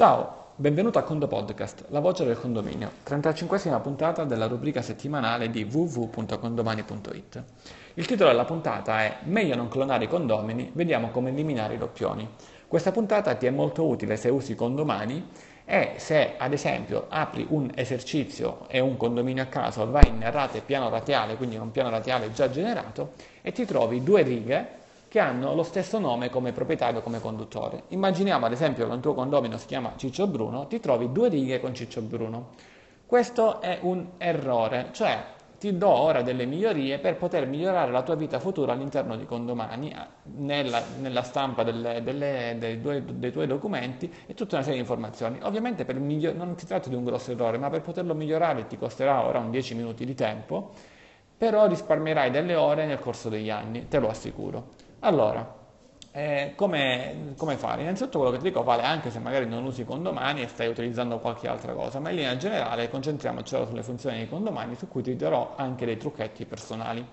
Ciao, benvenuto a Condo Podcast, la voce del condominio, 35esima puntata della rubrica settimanale di www.condomani.it. Il titolo della puntata è Meglio non clonare i condomini, vediamo come eliminare i doppioni. Questa puntata ti è molto utile se usi Condomani e se ad esempio apri un esercizio e un condominio a caso, vai in rate piano rateale, quindi in un piano rateale già generato, e ti trovi due righe che hanno lo stesso nome come proprietario, come conduttore. Immaginiamo ad esempio che un tuo condomino si chiama Ciccio Bruno, ti trovi due righe con Ciccio Bruno. Questo è un errore, cioè ti do ora delle migliorie per poter migliorare la tua vita futura all'interno di Condomani, nella stampa dei tuoi documenti e tutta una serie di informazioni. Ovviamente non si tratta di un grosso errore, ma per poterlo migliorare ti costerà ora un 10 minuti di tempo, però risparmierai delle ore nel corso degli anni, te lo assicuro. Allora, come fare? Innanzitutto quello che ti dico vale anche se magari non usi Condomani e stai utilizzando qualche altra cosa, ma in linea generale concentriamoci sulle funzioni di Condomani, su cui ti darò anche dei trucchetti personali.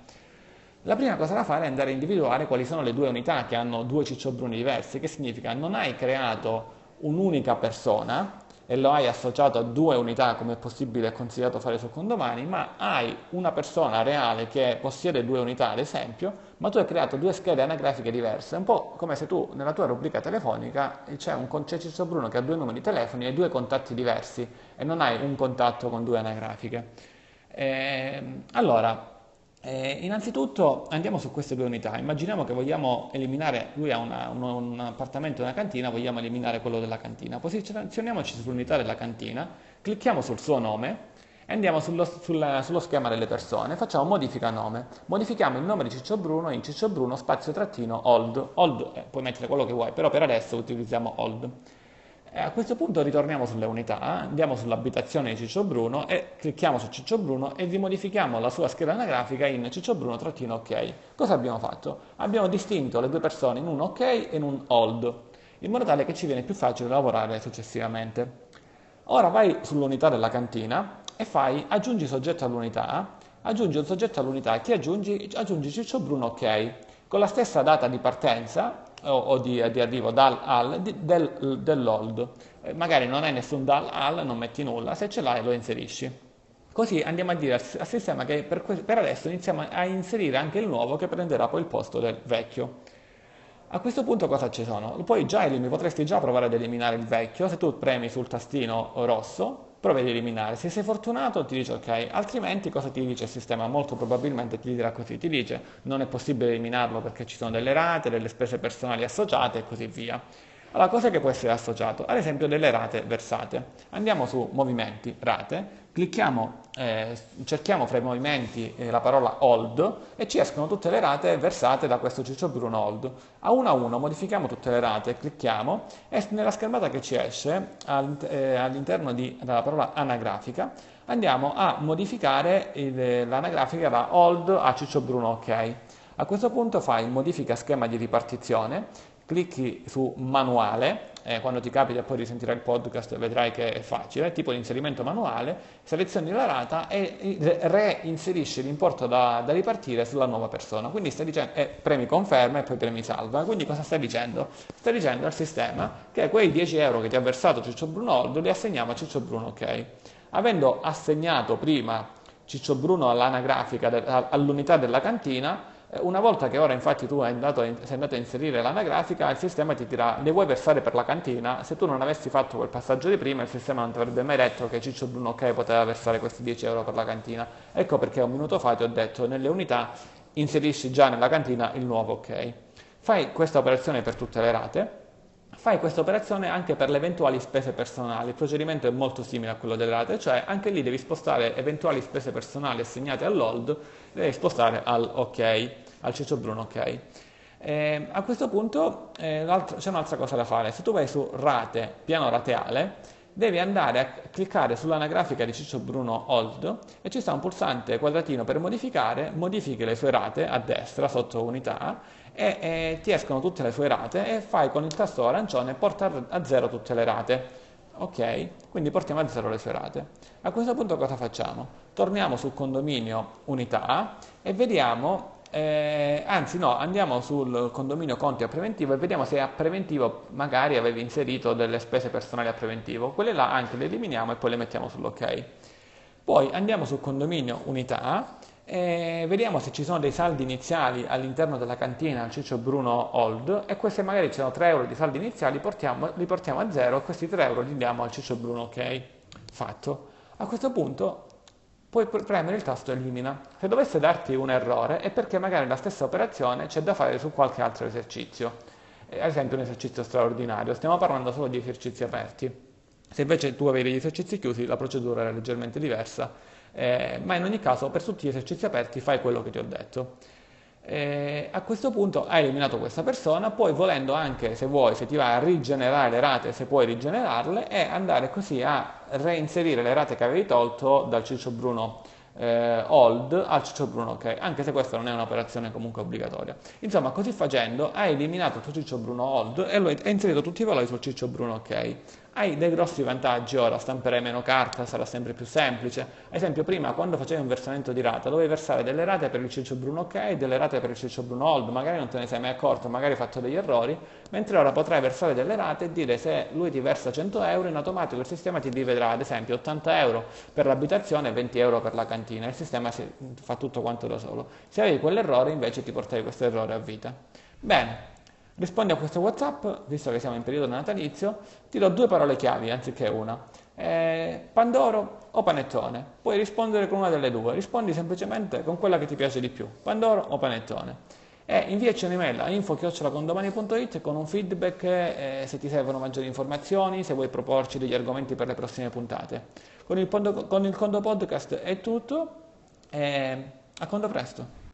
La prima cosa da fare è andare a individuare quali sono le due unità che hanno due cicciobruni diversi, che significa non hai creato un'unica persona e lo hai associato a due unità come è possibile e consigliato fare su Condomani, ma hai una persona reale che possiede due unità ad esempio, ma tu hai creato due schede anagrafiche diverse, un po' come se tu nella tua rubrica telefonica c'è Ciccio Bruno che ha due numeri di telefoni e due contatti diversi e non hai un contatto con due anagrafiche. Innanzitutto andiamo su queste due unità. Immaginiamo che vogliamo eliminare, lui ha un appartamento e una cantina, vogliamo eliminare quello della cantina. Posizioniamoci sull'unità della cantina, clicchiamo sul suo nome e andiamo sullo schema delle persone, facciamo modifica nome, modifichiamo il nome di Ciccio Bruno in Ciccio Bruno _old, puoi mettere quello che vuoi, però per adesso utilizziamo old. A questo punto ritorniamo sulle unità, andiamo sull'abitazione di Ciccio Bruno e clicchiamo su Ciccio Bruno e rimodifichiamo la sua scheda anagrafica in Ciccio Bruno _ok. Cosa abbiamo fatto? Abbiamo distinto le due persone in un ok e in un old, in modo tale che ci viene più facile lavorare successivamente. Ora vai sull'unità della cantina e aggiungi soggetto all'unità, aggiungi Ciccio Bruno ok, con la stessa data di partenza o di arrivo dal al dell'old. Magari non hai nessun dal al, non metti nulla, se ce l'hai lo inserisci. Così andiamo a dire al sistema che per adesso iniziamo a inserire anche il nuovo che prenderà poi il posto del vecchio. A questo punto cosa ci sono? Potresti già provare ad eliminare il vecchio, se tu premi sul tastino rosso provi ad eliminare, se sei fortunato ti dice ok, altrimenti cosa ti dice il sistema? Molto probabilmente ti dirà così, ti dice non è possibile eliminarlo perché ci sono delle rate, delle spese personali associate e così via. Allora, cosa che può essere associato? Ad esempio delle rate versate. Andiamo su movimenti, rate, clicchiamo, cerchiamo fra i movimenti la parola old e ci escono tutte le rate versate da questo Ciccio Bruno old. A uno modifichiamo tutte le rate, clicchiamo e nella schermata che ci esce all'interno della parola anagrafica andiamo a modificare l'anagrafica da old a Ciccio Bruno ok. A questo punto fai modifica schema di ripartizione, clicchi su manuale, quando ti capita poi di sentire il podcast vedrai che è facile, tipo l'inserimento manuale, selezioni la rata e reinserisci l'importo da ripartire sulla nuova persona, quindi stai dicendo, premi conferma e poi premi salva. Quindi cosa stai dicendo? Stai dicendo al sistema che quei 10 euro che ti ha versato Ciccio Bruno Old li assegniamo a Ciccio Bruno ok. Avendo assegnato prima Ciccio Bruno all'anagrafica, all'unità della cantina, una volta che ora infatti tu sei andato a inserire l'anagrafica, il sistema ti dirà le vuoi versare per la cantina? Se tu non avessi fatto quel passaggio di prima, il sistema non ti avrebbe mai detto che Ciccio Bruno ok poteva versare questi 10 euro per la cantina. Ecco perché un minuto fa ti ho detto nelle unità inserisci già nella cantina il nuovo ok. Fai questa operazione per tutte le rate. Fai questa operazione anche per le eventuali spese personali, il procedimento è molto simile a quello delle rate, cioè anche lì devi spostare eventuali spese personali assegnate all'old, le devi spostare al ok, al Ciccio Bruno ok. A questo punto c'è un'altra cosa da fare, se tu vai su rate, piano rateale, devi andare a cliccare sull'anagrafica di Ciccio Bruno Old e ci sta un pulsante quadratino per modificare, modifichi le sue rate a destra sotto unità e ti escono tutte le sue rate e fai con il tasto arancione porta a zero tutte le rate. Ok, quindi portiamo a zero le sue rate. A questo punto cosa facciamo? Torniamo sul condominio unità e vediamo Anzi no, andiamo sul condominio conti a preventivo e vediamo se a preventivo magari avevi inserito delle spese personali a preventivo. Quelle là anche le eliminiamo e poi le mettiamo sull'ok. Poi andiamo sul condominio unità e vediamo se ci sono dei saldi iniziali all'interno della cantina al Ciccio Bruno Old, e queste magari ci sono 3 euro di saldi iniziali, li portiamo a zero e questi 3 euro li diamo al Ciccio Bruno, ok? Fatto. A questo punto puoi premere il tasto elimina. Se dovesse darti un errore è perché magari la stessa operazione c'è da fare su qualche altro esercizio, ad esempio un esercizio straordinario. Stiamo parlando solo di esercizi aperti. Se invece tu avevi gli esercizi chiusi la procedura era leggermente diversa. Ma in ogni caso per tutti gli esercizi aperti fai quello che ti ho detto. A questo punto hai eliminato questa persona, poi volendo anche, se vuoi, se ti va a rigenerare le rate, se puoi rigenerarle e andare così a reinserire le rate che avevi tolto dal Ciccio Bruno Old al Ciccio Bruno OK, anche se questa non è un'operazione comunque obbligatoria. Insomma, così facendo hai eliminato il tuo Ciccio Bruno Old e hai inserito tutti i valori sul Ciccio Bruno OK. Hai dei grossi vantaggi ora, stamperai meno carta, sarà sempre più semplice. Ad esempio prima quando facevi un versamento di rata dovevi versare delle rate per il Ciccio Bruno OK e delle rate per il Ciccio Bruno Old, magari non te ne sei mai accorto, magari hai fatto degli errori, mentre ora potrai versare delle rate e dire se lui ti versa 100 euro in automatico il sistema ti dividerà ad esempio 80 euro per l'abitazione e 20 euro per la cantina, il sistema si fa tutto quanto da solo. Se avevi quell'errore invece ti portavi questo errore a vita. Bene. Rispondi a questo WhatsApp, visto che siamo in periodo natalizio, ti do 2 parole chiavi anziché una. Pandoro o panettone? Puoi rispondere con una delle due, rispondi semplicemente con quella che ti piace di più, pandoro o panettone. E inviaci un'email a info@condomani.it con un feedback se ti servono maggiori informazioni, se vuoi proporci degli argomenti per le prossime puntate. Con il Condo Podcast è tutto, a condo presto!